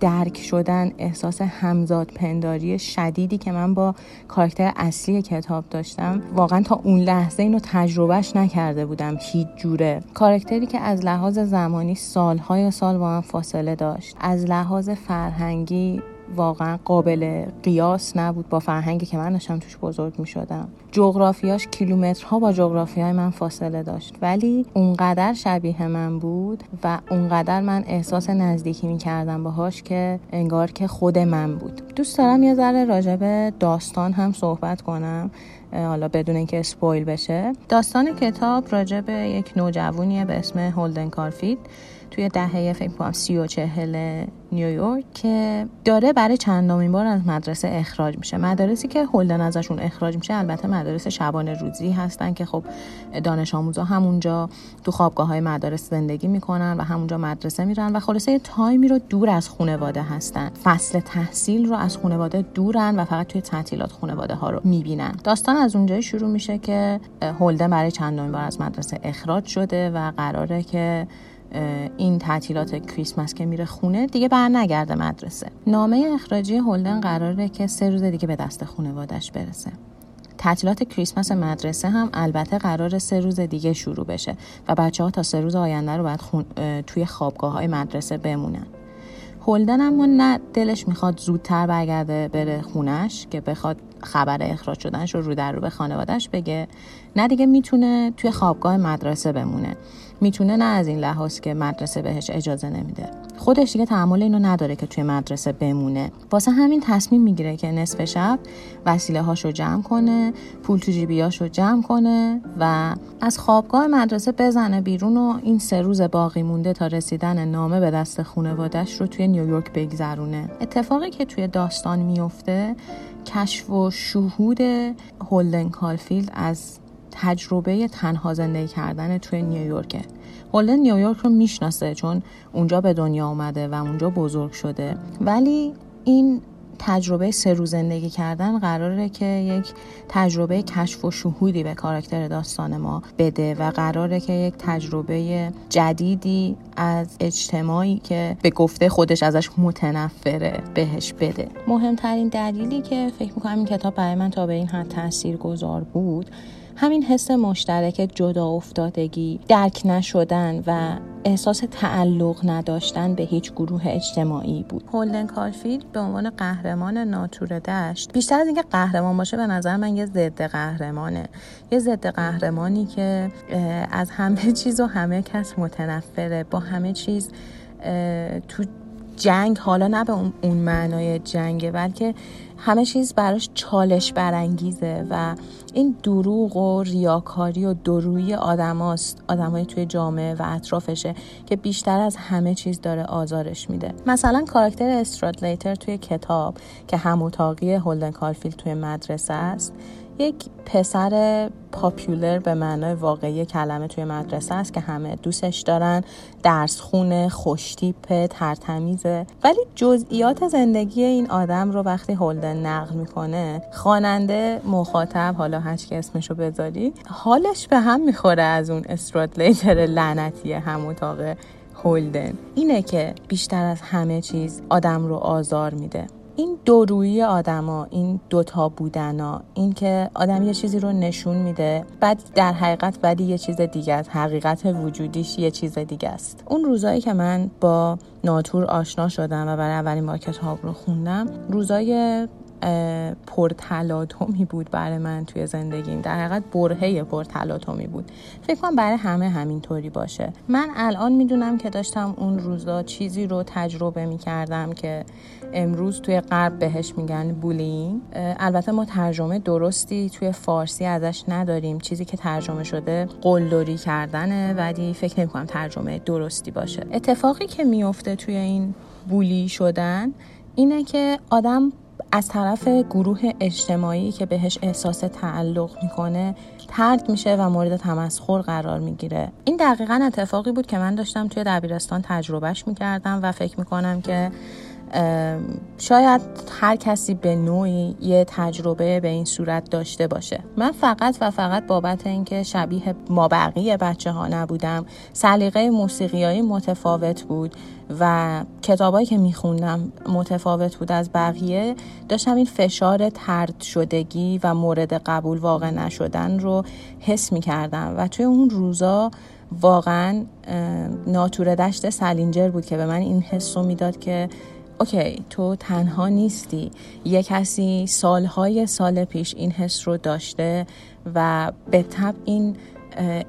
درک شدن، احساس همزاد پنداری شدیدی که من با کاراکتر اصلی کتاب داشتم، واقعا تا اون لحظه اینو تجربهش نکرده بودم هیچ جوره. کاراکتری که از لحاظ زمانی سالهای سال با من فاصله داشت، از لحاظ فرهنگی واقعا قابل قیاس نبود با فرهنگی که من داشتم توش بزرگ می شدم. جغرافیاش کیلومترها با جغرافیای من فاصله داشت، ولی اونقدر شبیه من بود و اونقدر من احساس نزدیکی می کردم باهاش که انگار که خود من بود. دوست دارم یه ذره راجع به داستان هم صحبت کنم، حالا بدون اینکه اسپویل بشه. داستان کتاب راجع به یک نوجوانیه به اسم هولدن کارفیلد توی دهه فکر کنم 30 و 40 نیویورک که داره برای چندمین بار از مدرسه اخراج میشه. مدارسی که هولدن ازشون اخراج میشه البته مدارس شبانه روزی هستن که خب دانش آموزا همونجا تو خوابگاه‌های مدارس زندگی میکنن و همونجا مدرسه میرن و خلاصه تایمی رو دور از خانواده هستن، فصل تحصیل رو از خانواده دورن و فقط توی تعطیلات خانواده ها رو میبینن. داستان از اونجا شروع میشه که هولدن برای چندمین بار از مدرسه اخراج شده و قراره که این تعطیلات کریسمس که میره خونه دیگه برنگرده مدرسه. نامه اخراجی هولدن قراره که 3 روز دیگه به دست خانواده‌اش برسه. تعطیلات کریسمس مدرسه هم البته قراره 3 روز دیگه شروع بشه و بچه‌ها تا 3 روز آینده رو باید توی خوابگاه‌های مدرسه بمونن. هولدن اما نه دلش میخواد زودتر برگرده بره خونش که بخواد خبر اخراج شدنش رو در رو به خانواده‌اش بگه، نه دیگه میتونه توی خوابگاه مدرسه بمونه. میتونه نه از این لحاظ که مدرسه بهش اجازه نمیده، خودش دیگه تحمل اینو نداره که توی مدرسه بمونه. واسه همین تصمیم میگیره که نصف شب وسیله هاشو جمع کنه، پول تو جیبیاشو جمع کنه و از خوابگاه مدرسه بزنه بیرون و این 3 روز باقی مونده تا رسیدن نامه به دست خانواده‌اش رو توی نیویورک بگذرونه. اتفاقی که توی داستان میفته کشف و شهود هولدن کالفیلد از تجربه تنها زندگی کردن توی نیویورکه. هولدن نیویورک رو میشناسه چون اونجا به دنیا اومده و اونجا بزرگ شده، ولی این تجربه 3 روز زندگی کردن قراره که یک تجربه کشف و شهودی به کاراکتر داستان ما بده و قراره که یک تجربه جدیدی از اجتماعی که به گفته خودش ازش متنفره بهش بده. مهمترین دلیلی که فکر میکنم این کتاب برای من تا به این حد تاثیرگذار بود همین حس مشترک جدا افتادگی، درک نشدن و احساس تعلق نداشتن به هیچ گروه اجتماعی بود. هولدن کالفیلد به عنوان قهرمان ناتور دشت بیشتر از اینکه قهرمان باشه به نظر من یه ضد قهرمانه، یه ضد قهرمانی که از همه چیز و همه کس متنفره، با همه چیز تو جنگ، حالا نه به اون معنای جنگه بلکه همه چیز براش چالش برانگیزه و این دروغ و ریاکاری و دورویی آدماست، آدمای توی جامعه و اطرافشه که بیشتر از همه چیز داره آزارش میده. مثلا کاراکتر استرادلیتر توی کتاب که هم اتاقی هولدن کالفیلد توی مدرسه است یک پسر پاپیولر به معنای واقعی کلمه توی مدرسه است که همه دوستش دارن، درسخونه، خوشتیپه، ترتمیزه. ولی جزئیات زندگی این آدم رو وقتی هولدن نقل میکنه، خواننده، مخاطب، حالا هر کی اسمشو بذاری، حالش به هم میخوره از اون استرادلیتر لعنتی هم اتاق هولدن. اینه که بیشتر از همه چیز آدم رو آزار میده. این دورویی آدما، این دوتا بودنا، این که آدم یه چیزی رو نشون میده بعد در حقیقت ولی یه چیز دیگه است، حقیقت وجودیش یه چیز دیگه است. اون روزایی که من با ناتور آشنا شدم و برای اولین بار کتاب رو خوندم، روزای پرتلاطمی بود برای من توی زندگیم، در حقیقت برهه پرتلاطمی بود. فکر کنم برای همه همینطوری باشه. من الان میدونم که داشتم اون روزا چیزی رو تجربه میکردم که امروز توی غرب بهش میگن بولینگ. البته ما ترجمه درستی توی فارسی ازش نداریم، چیزی که ترجمه شده قلدری کردنه، ولی فکر نمی‌کنم ترجمه درستی باشه. اتفاقی که میفته توی این بولی شدن اینه که آدم از طرف گروه اجتماعی که بهش احساس تعلق میکنه طرد میشه و مورد تمسخر قرار میگیره. این دقیقاً اتفاقی بود که من داشتم توی دبیرستان تجربهش میکردم و فکر میکنم که شاید هر کسی به نوعی یه تجربه به این صورت داشته باشه. من فقط و فقط بابت اینکه شبیه مابقی بچه ها نبودم، سلیقه موسیقیایی متفاوت بود و کتابایی که میخوندم متفاوت بود از بقیه، داشتم این فشار طرد شدگی و مورد قبول واقع نشدن رو حس میکردم. و توی اون روزا واقعا ناتور دشت سالینجر بود که به من این حس رو میداد که اوکی، تو تنها نیستی، یه کسی سالهای سال پیش این حس رو داشته و به طبع این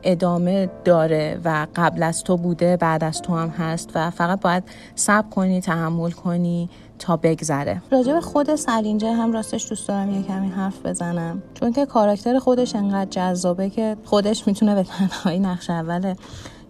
ادامه داره و قبل از تو بوده، بعد از تو هم هست و فقط باید صبر کنی، تحمل کنی تا بگذره. راجع به خود سالینجر هم راستش دوست دارم یه کمی حرف بزنم، چون که کاراکتر خودش انقدر جذابه که خودش میتونه به تنهایی نقش اول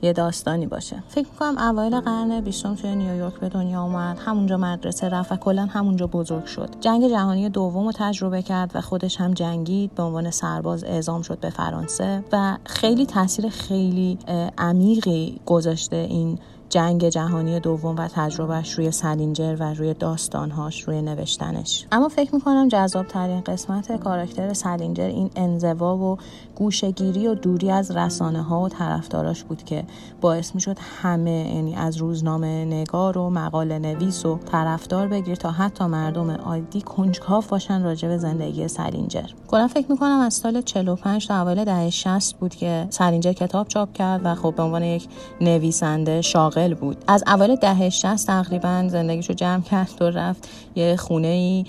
یه داستانی باشه. فکر می‌کنم اوایل قرن 20 توی نیویورک به دنیا اومد، همونجا مدرسه رفت و کلاً همونجا بزرگ شد. جنگ جهانی دوم رو تجربه کرد و خودش هم جنگید، به عنوان سرباز اعزام شد به فرانسه و خیلی تاثیر خیلی عمیقی گذاشته این جنگ جهانی دوم و تجربهش روی سالینجر و روی داستانهاش، روی نوشتنش. اما فکر میکنم جذابترین قسمت کاراکتر سالینجر این انزوا و گوشه‌گیری و دوری از رسانه ها و طرفداراش بود که باعث میشد همه، یعنی از روزنامه نگار و مقاله نویس و طرفدار بگیر تا حتی مردم عادی کنجکاو باشن راجع به زندگی سالینجر. کلا فکر میکنم از سال 45 تا اوایل دهه 60 بود که سالینجر کتاب چاپ کرد و خب به عنوان یک نویسنده شاغل بود. از اول دهه 60 تقریبا زندگیشو جمع کرد و رفت یه خونه‌ای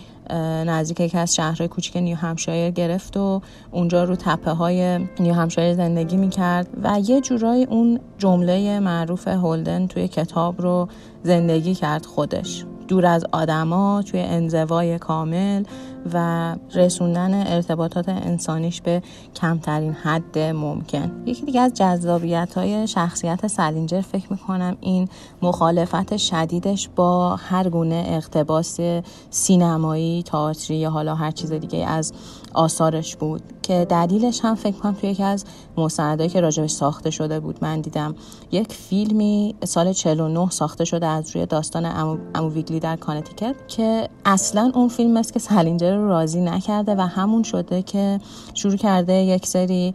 نزدیک یکی از شهرهای کوچک نیو همشایر گرفت و اونجا رو تپه‌های نیو همشایر زندگی می‌کرد و یه جورایی اون جمله معروف هولدن توی کتاب رو زندگی کرد خودش، دور از آدما، توی انزوای کامل و رسوندن ارتباطات انسانیش به کمترین حد ممکن. یکی دیگه از جذابیت‌های شخصیت سالینجر فکر می‌کنم این مخالفت شدیدش با هر گونه اقتباس سینمایی، تئاتری یا حالا هر چیز دیگه از آثارش بود که دلیلش هم فکر کنم توی یکی از مستندایی که راجبش ساخته شده بود من دیدم. یک فیلمی سال 49 ساخته شده از روی داستان امو ویگلی در کانتیکت که اصلاً اون فیلم است که سالینجر رو راضی نکرده و همون شده که شروع کرده یک سری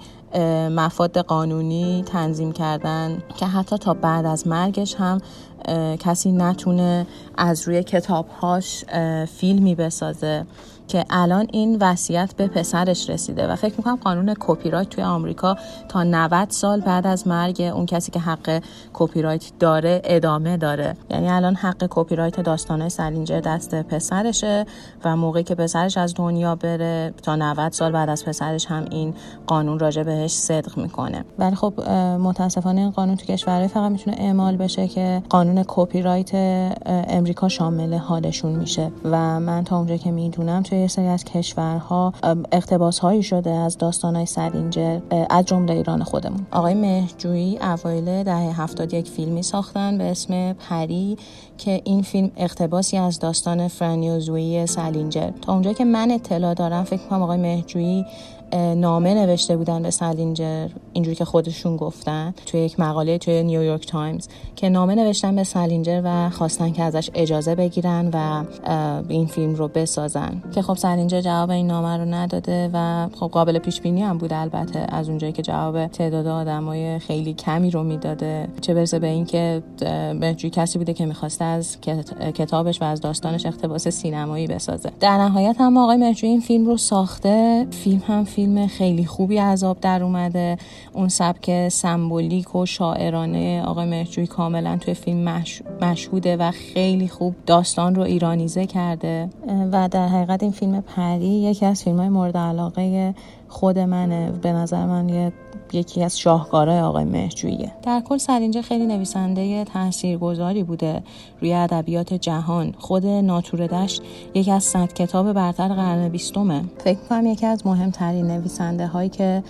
مفاد قانونی تنظیم کردن که حتی تا بعد از مرگش هم کسی نتونه از روی کتابهاش فیلمی بسازه که الان این وصیت به پسرش رسیده و فکر میکنم قانون کپی رایت توی آمریکا تا 90 سال بعد از مرگ اون کسی که حق کپی رایت داره ادامه داره. یعنی الان حق کپی رایت داستان‌های سالینجر دست پسرشه و موقعی که پسرش از دنیا بره تا 90 سال بعد از پسرش هم این قانون راجع بهش صدق میکنه. ولی خب متاسفانه این قانون تو کشورهای فقط میتونه اعمال بشه که قانون کپی رایت آمریکا شامل حالشون میشه و من تا اونجا که میدونم یه سری از کشورها اقتباس‌هایی شده از داستان‌های سالینجر، از جمله ایران خودمون. آقای مهجویی اوایل دهه 70 یک فیلمی ساختن به اسم پری که این فیلم اقتباسی از داستان فرانیوزویی سالینجر. تا اونجا که من اطلاع دارم فکر می‌کنم آقای مهجویی نامه نوشته بودن به سالینجر، اینجوری که خودشون گفتن توی یک مقاله توی نیویورک تایمز، که نامه نوشتن به سالینجر و خواستن که ازش اجازه بگیرن و این فیلم رو بسازن، که خب سالینجر جواب این نامه رو نداده و خب قابل پیش بینی هم بود البته، از اونجایی که جواب تعداد آدمای خیلی کمی رو میداده، چه برسه به این که بهجوی کسی بوده که می‌خواسته از کتابش و از داستانش اقتباس سینمایی بسازه. در نهایت هم آقای مهجوی این فیلم رو ساخته. فیلم هم فیلم خیلی خوبی از آب در اومده. اون سبک سمبولیک و شاعرانه آقای مهجوی کاملا توی فیلم مشهوده و خیلی خوب داستان رو ایرانیزه کرده و در حقیقت این فیلم پری یکی از فیلم‌های مورد علاقه خود منه، به نظر من یکی از شاهکارهای آقای مهجویه. در کل سالینجر خیلی نویسنده تاثیرگذاری بوده روی ادبیات جهان. خود ناتور دشت یکی از 100 کتاب برتر قرن 20مه. فکر می‌کنم یکی از مهمترین نویسنده‌هایی که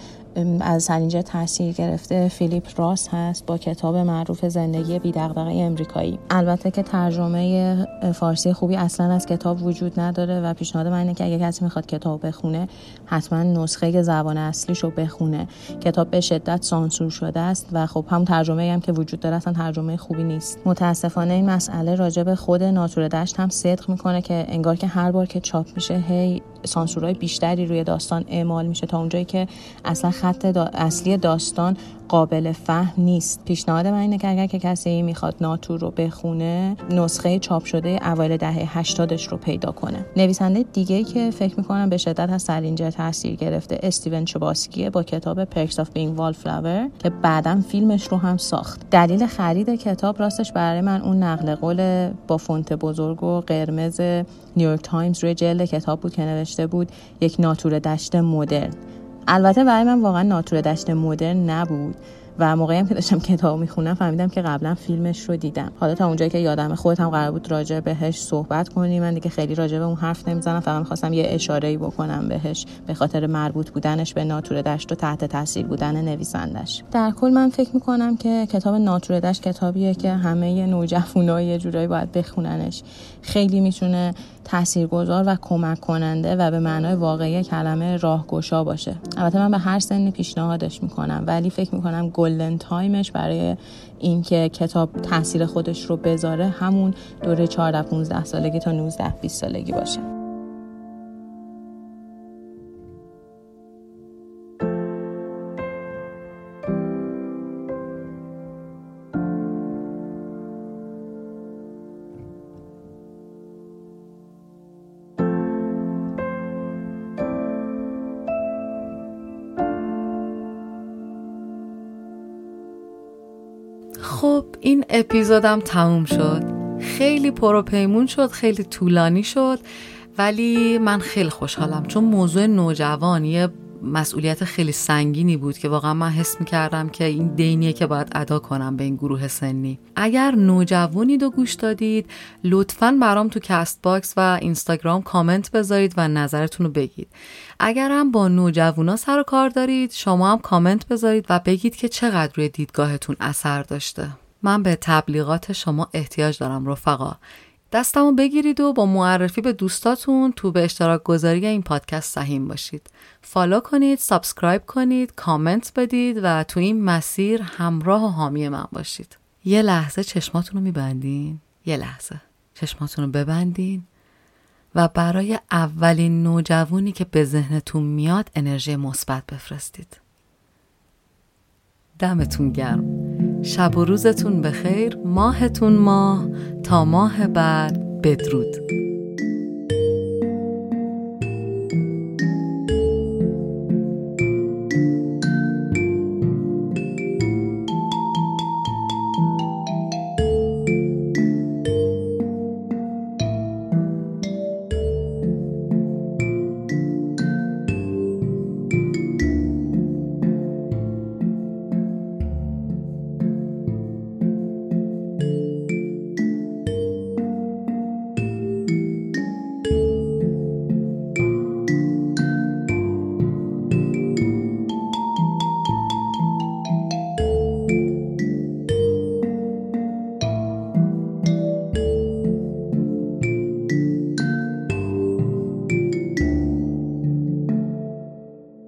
از سالینجر تاثیر گرفته فیلیپ راس هست با کتاب معروف زندگی بی‌دغدغه امریکایی. البته که ترجمه فارسی خوبی اصلا از کتاب وجود نداره و پیشنهاد من اینه که اگه کسی میخواد کتاب بخونه حتما نسخه زبان اصلیشو بخونه. کتاب به شدت سانسور شده است و خب هم ترجمه‌ای هم که وجود داره اصلا ترجمه خوبی نیست. متاسفانه این مسئله راجع به خود ناتور دشت هم صدق میکنه که انگار که هر بار که چاپ میشه هی سانسورهای بیشتری روی داستان اعمال میشه تا اونجایی که اصلا خط اصلی داستان قابل فهم نیست. پیشنهاد من اینه که اگر که کسی میخواد ناتور رو بخونه نسخه چاپ شده اوایل دهه 80ش رو پیدا کنه. نویسنده دیگه‌ای که فکر می‌کنم به شدت از سالینجر تاثیر گرفته استیون چباسکی با کتاب پرکس آف بینگ والفلاور که بعداً فیلمش رو هم ساخت. دلیل خرید کتاب راستش برای من اون نقل قول با فونت بزرگ و قرمز نیویورک تایمز روی جلد کتاب بود که نوشته بود یک ناتور دشت مدرن. البته برای من واقعا ناتور دشت مدرن نبود و موقعی هم که داشتم کتاب میخونم فهمیدم که قبلا فیلمش رو دیدم. حالا تا اونجایی که یادم خودت هم قرار بود راجع بهش صحبت کنی، من دیگه خیلی راجع به اون حرف نمیزنم، فقط میخواستم یه اشاره‌ای بکنم بهش به خاطر مربوط بودنش به ناتور دشت و تحت تاثیر بودن نویسندش. در کل من فکر میکنم که کتاب ناتور دشت کتابیه که همه نوجوان‌ها یه جورایی باید بخوننش. خیلی میتونه تاثیرگذار و کمک کننده و به معنای واقعی کلمه راهگشا باشه. البته من به هر سنی پیشنهادش میکنم، ولی فکر میکنم گلدن تایمش برای اینکه کتاب تاثیر خودش رو بذاره همون دوره 14-15 سالگی تا 19-20 سالگی باشه. خب این اپیزودم تموم شد. خیلی پروپیمون شد، خیلی طولانی شد، ولی من خیلی خوشحالم چون موضوع نوجوانی مسئولیت خیلی سنگینی بود که واقعا من حس می‌کردم که این دینیه که باید ادا کنم به این گروه سنی. اگر نوجوانید و گوش دادید لطفاً برام تو کست باکس و اینستاگرام کامنت بذارید و نظرتون رو بگید. اگر هم با نوجوانا سر و کار دارید شما هم کامنت بذارید و بگید که چقدر روی دیدگاهتون اثر داشته. من به تبلیغات شما احتیاج دارم رفقا. دستمو بگیرید و با معرفی به دوستاتون تو به اشتراک گذاری این پادکست سهیم باشید. فالو کنید، سابسکرایب کنید، کامنت بدید و تو این مسیر همراه و حامی من باشید. یه لحظه چشماتون رو میبندین، یه لحظه چشماتون رو ببندین و برای اولین نوجوانی که به ذهنتون میاد انرژی مثبت بفرستید. دمتون گرم. شب و روزتون بخیر، ماهتون ماه، تا ماه بعد بدرود.